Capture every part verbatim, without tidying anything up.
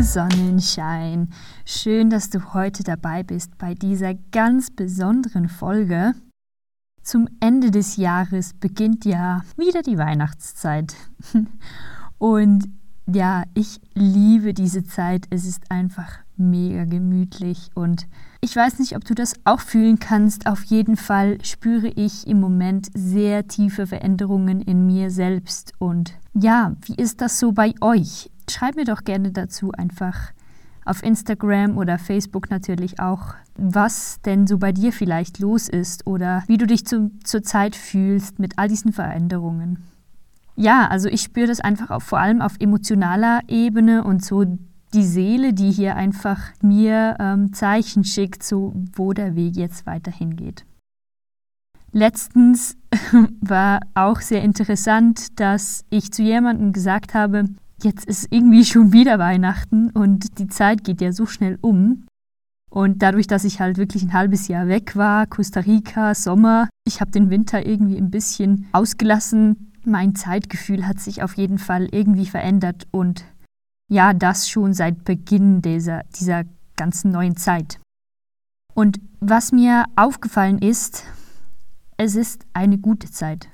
Hallo Sonnenschein, schön, dass du heute dabei bist bei dieser ganz besonderen Folge. Zum Ende des Jahres beginnt ja wieder die Weihnachtszeit und ja, ich liebe diese Zeit, es ist einfach mega gemütlich und ich weiß nicht, ob du das auch fühlen kannst, auf jeden Fall spüre ich im Moment sehr tiefe Veränderungen in mir selbst und ja, wie ist das so bei euch? Schreib mir doch gerne dazu einfach auf Instagram oder Facebook natürlich auch, was denn so bei dir vielleicht los ist oder wie du dich zum, zur Zeit fühlst mit all diesen Veränderungen. Ja, also ich spüre das einfach auch, vor allem auf emotionaler Ebene und so die Seele, die hier einfach mir ähm, Zeichen schickt, so wo der Weg jetzt weiterhin geht. Letztens war auch sehr interessant, dass ich zu jemandem gesagt habe, jetzt ist irgendwie schon wieder Weihnachten und die Zeit geht ja so schnell um. Und dadurch, dass ich halt wirklich ein halbes Jahr weg war, Costa Rica, Sommer, ich habe den Winter irgendwie ein bisschen ausgelassen. Mein Zeitgefühl hat sich auf jeden Fall irgendwie verändert und ja, das schon seit Beginn dieser, dieser ganzen neuen Zeit. Und was mir aufgefallen ist, es ist eine gute Zeit.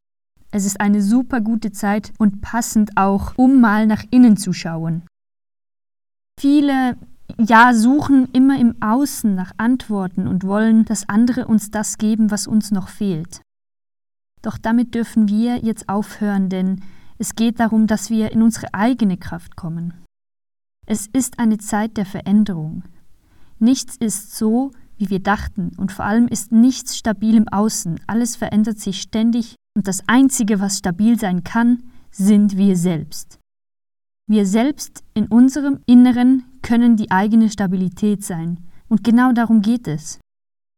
Es ist eine super gute Zeit und passend auch, um mal nach innen zu schauen. Viele, ja, suchen immer im Außen nach Antworten und wollen, dass andere uns das geben, was uns noch fehlt. Doch damit dürfen wir jetzt aufhören, denn es geht darum, dass wir in unsere eigene Kraft kommen. Es ist eine Zeit der Veränderung. Nichts ist so, wie wir dachten und vor allem ist nichts stabil im Außen. Alles verändert sich ständig. Und das Einzige, was stabil sein kann, sind wir selbst. Wir selbst in unserem Inneren können die eigene Stabilität sein. Und genau darum geht es.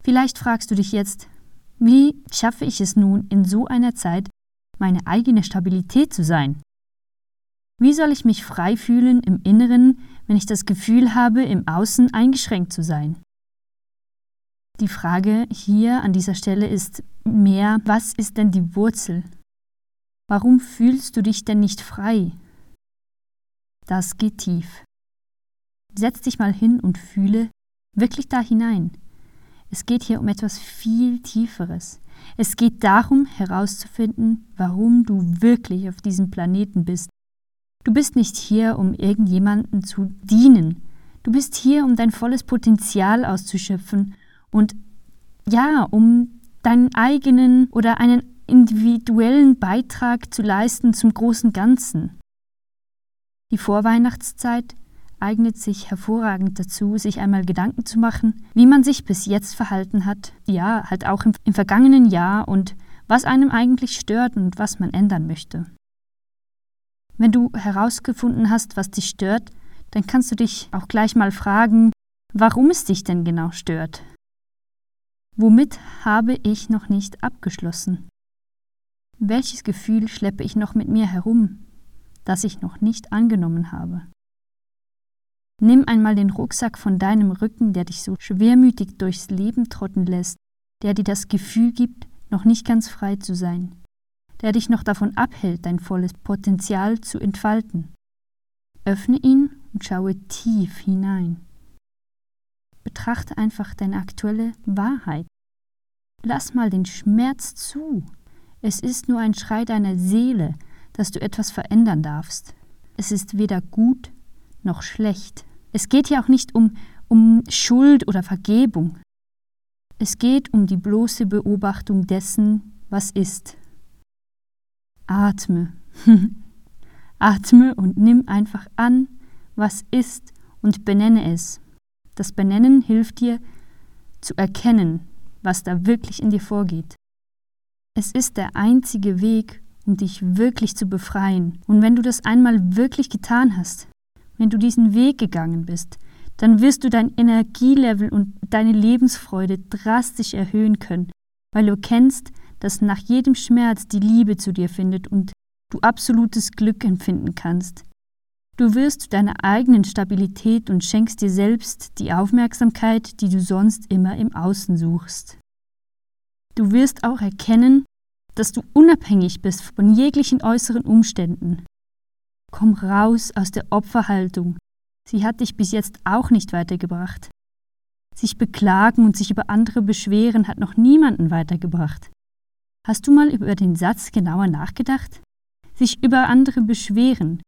Vielleicht fragst du dich jetzt, wie schaffe ich es nun, in so einer Zeit meine eigene Stabilität zu sein? Wie soll ich mich frei fühlen im Inneren, wenn ich das Gefühl habe, im Außen eingeschränkt zu sein? Die Frage hier an dieser Stelle ist mehr, was ist denn die Wurzel? Warum fühlst du dich denn nicht frei? Das geht tief. Setz dich mal hin und fühle wirklich da hinein. Es geht hier um etwas viel Tieferes. Es geht darum, herauszufinden, warum du wirklich auf diesem Planeten bist. Du bist nicht hier, um irgendjemanden zu dienen. Du bist hier, um dein volles Potenzial auszuschöpfen. Und ja, um deinen eigenen oder einen individuellen Beitrag zu leisten zum großen Ganzen. Die Vorweihnachtszeit eignet sich hervorragend dazu, sich einmal Gedanken zu machen, wie man sich bis jetzt verhalten hat, ja, halt auch im, im vergangenen Jahr und was einem eigentlich stört und was man ändern möchte. Wenn du herausgefunden hast, was dich stört, dann kannst du dich auch gleich mal fragen, warum es dich denn genau stört. Womit habe ich noch nicht abgeschlossen? Welches Gefühl schleppe ich noch mit mir herum, das ich noch nicht angenommen habe? Nimm einmal den Rucksack von deinem Rücken, der dich so schwermütig durchs Leben trotten lässt, der dir das Gefühl gibt, noch nicht ganz frei zu sein, der dich noch davon abhält, dein volles Potenzial zu entfalten. Öffne ihn und schaue tief hinein. Betrachte einfach deine aktuelle Wahrheit. Lass mal den Schmerz zu. Es ist nur ein Schrei deiner Seele, dass du etwas verändern darfst. Es ist weder gut noch schlecht. Es geht hier auch nicht um, um Schuld oder Vergebung. Es geht um die bloße Beobachtung dessen, was ist. Atme. Atme und nimm einfach an, was ist und benenne es. Das Benennen hilft dir, zu erkennen, was da wirklich in dir vorgeht. Es ist der einzige Weg, um dich wirklich zu befreien. Und wenn du das einmal wirklich getan hast, wenn du diesen Weg gegangen bist, dann wirst du dein Energielevel und deine Lebensfreude drastisch erhöhen können, weil du erkennst, dass nach jedem Schmerz die Liebe zu dir findet und du absolutes Glück empfinden kannst. Du wirst zu deiner eigenen Stabilität und schenkst dir selbst die Aufmerksamkeit, die du sonst immer im Außen suchst. Du wirst auch erkennen, dass du unabhängig bist von jeglichen äußeren Umständen. Komm raus aus der Opferhaltung Sie hat dich bis jetzt auch nicht weitergebracht. Sich beklagen und sich über andere beschweren hat noch niemanden weitergebracht. Hast du mal über den Satz genauer nachgedacht? Sich über andere beschweren.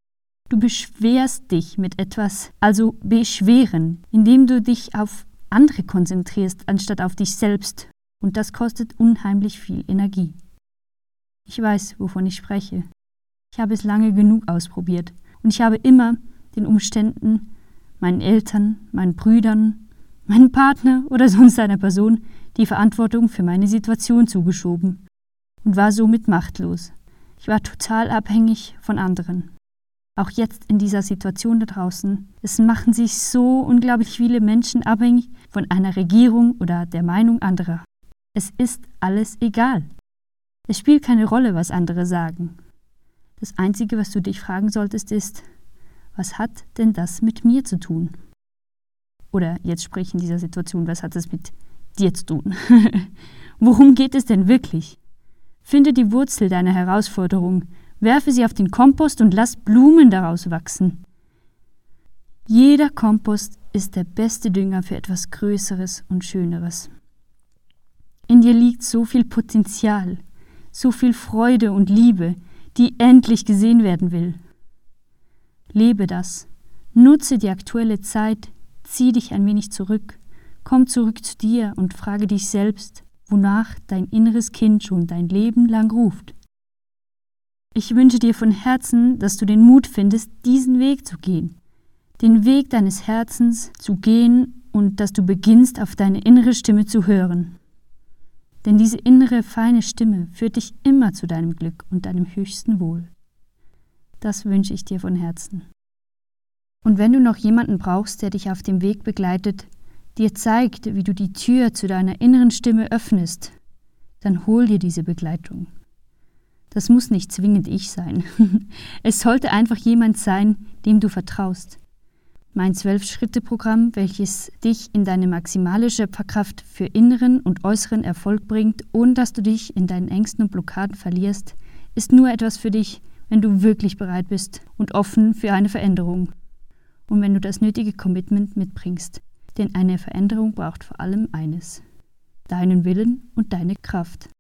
Du beschwerst dich mit etwas, also beschweren, indem du dich auf andere konzentrierst, anstatt auf dich selbst. Und das kostet unheimlich viel Energie. Ich weiß, wovon ich spreche. Ich habe es lange genug ausprobiert. Und ich habe immer den Umständen, meinen Eltern, meinen Brüdern, meinem Partner oder sonst einer Person die Verantwortung für meine Situation zugeschoben und war somit machtlos. Ich war total abhängig von anderen. Auch jetzt in dieser Situation da draußen, es machen sich so unglaublich viele Menschen abhängig von einer Regierung oder der Meinung anderer. Es ist alles egal. Es spielt keine Rolle, was andere sagen. Das Einzige, was du dich fragen solltest, ist, was hat denn das mit mir zu tun? Oder jetzt sprich in dieser Situation, was hat es mit dir zu tun? Worum geht es denn wirklich? Finde die Wurzel deiner Herausforderung, werfe sie auf den Kompost und lass Blumen daraus wachsen. Jeder Kompost ist der beste Dünger für etwas Größeres und Schöneres. In dir liegt so viel Potenzial, so viel Freude und Liebe, die endlich gesehen werden will. Lebe das, nutze die aktuelle Zeit, zieh dich ein wenig zurück, komm zurück zu dir und frage dich selbst, wonach dein inneres Kind schon dein Leben lang ruft. Ich wünsche dir von Herzen, dass du den Mut findest, diesen Weg zu gehen, den Weg deines Herzens zu gehen und dass du beginnst, auf deine innere Stimme zu hören. Denn diese innere, feine Stimme führt dich immer zu deinem Glück und deinem höchsten Wohl. Das wünsche ich dir von Herzen. Und wenn du noch jemanden brauchst, der dich auf dem Weg begleitet, dir zeigt, wie du die Tür zu deiner inneren Stimme öffnest, dann hol dir diese Begleitung. Das muss nicht zwingend ich sein. Es sollte einfach jemand sein, dem du vertraust. Mein Zwölf-Schritte-Programm, welches dich in deine maximale Schöpferkraft für inneren und äußeren Erfolg bringt, ohne dass du dich in deinen Ängsten und Blockaden verlierst, ist nur etwas für dich, wenn du wirklich bereit bist und offen für eine Veränderung. Und wenn du das nötige Commitment mitbringst. Denn eine Veränderung braucht vor allem eines: deinen Willen und deine Kraft.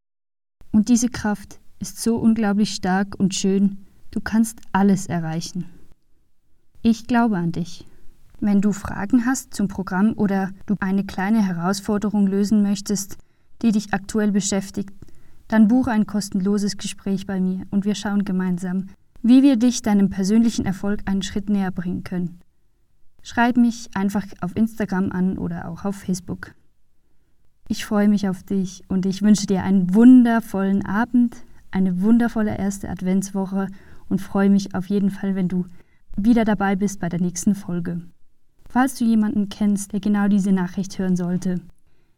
Und diese Kraft ist so unglaublich stark und schön, du kannst alles erreichen. Ich glaube an dich. Wenn du Fragen hast zum Programm oder du eine kleine Herausforderung lösen möchtest, die dich aktuell beschäftigt, dann buche ein kostenloses Gespräch bei mir und wir schauen gemeinsam, wie wir dich deinem persönlichen Erfolg einen Schritt näher bringen können. Schreib mich einfach auf Instagram an oder auch auf Facebook. Ich freue mich auf dich und ich wünsche dir einen wundervollen Abend, eine wundervolle erste Adventswoche und freue mich auf jeden Fall, wenn du wieder dabei bist bei der nächsten Folge. Falls du jemanden kennst, der genau diese Nachricht hören sollte,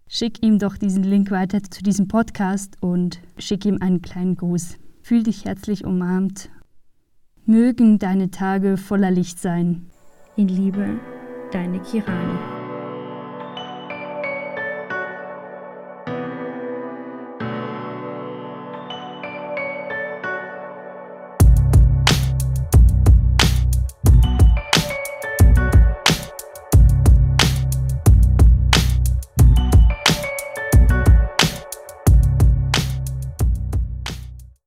schick ihm doch diesen Link weiter zu diesem Podcast und schick ihm einen kleinen Gruß. Fühl dich herzlich umarmt. Mögen deine Tage voller Licht sein. In Liebe, deine Kirani.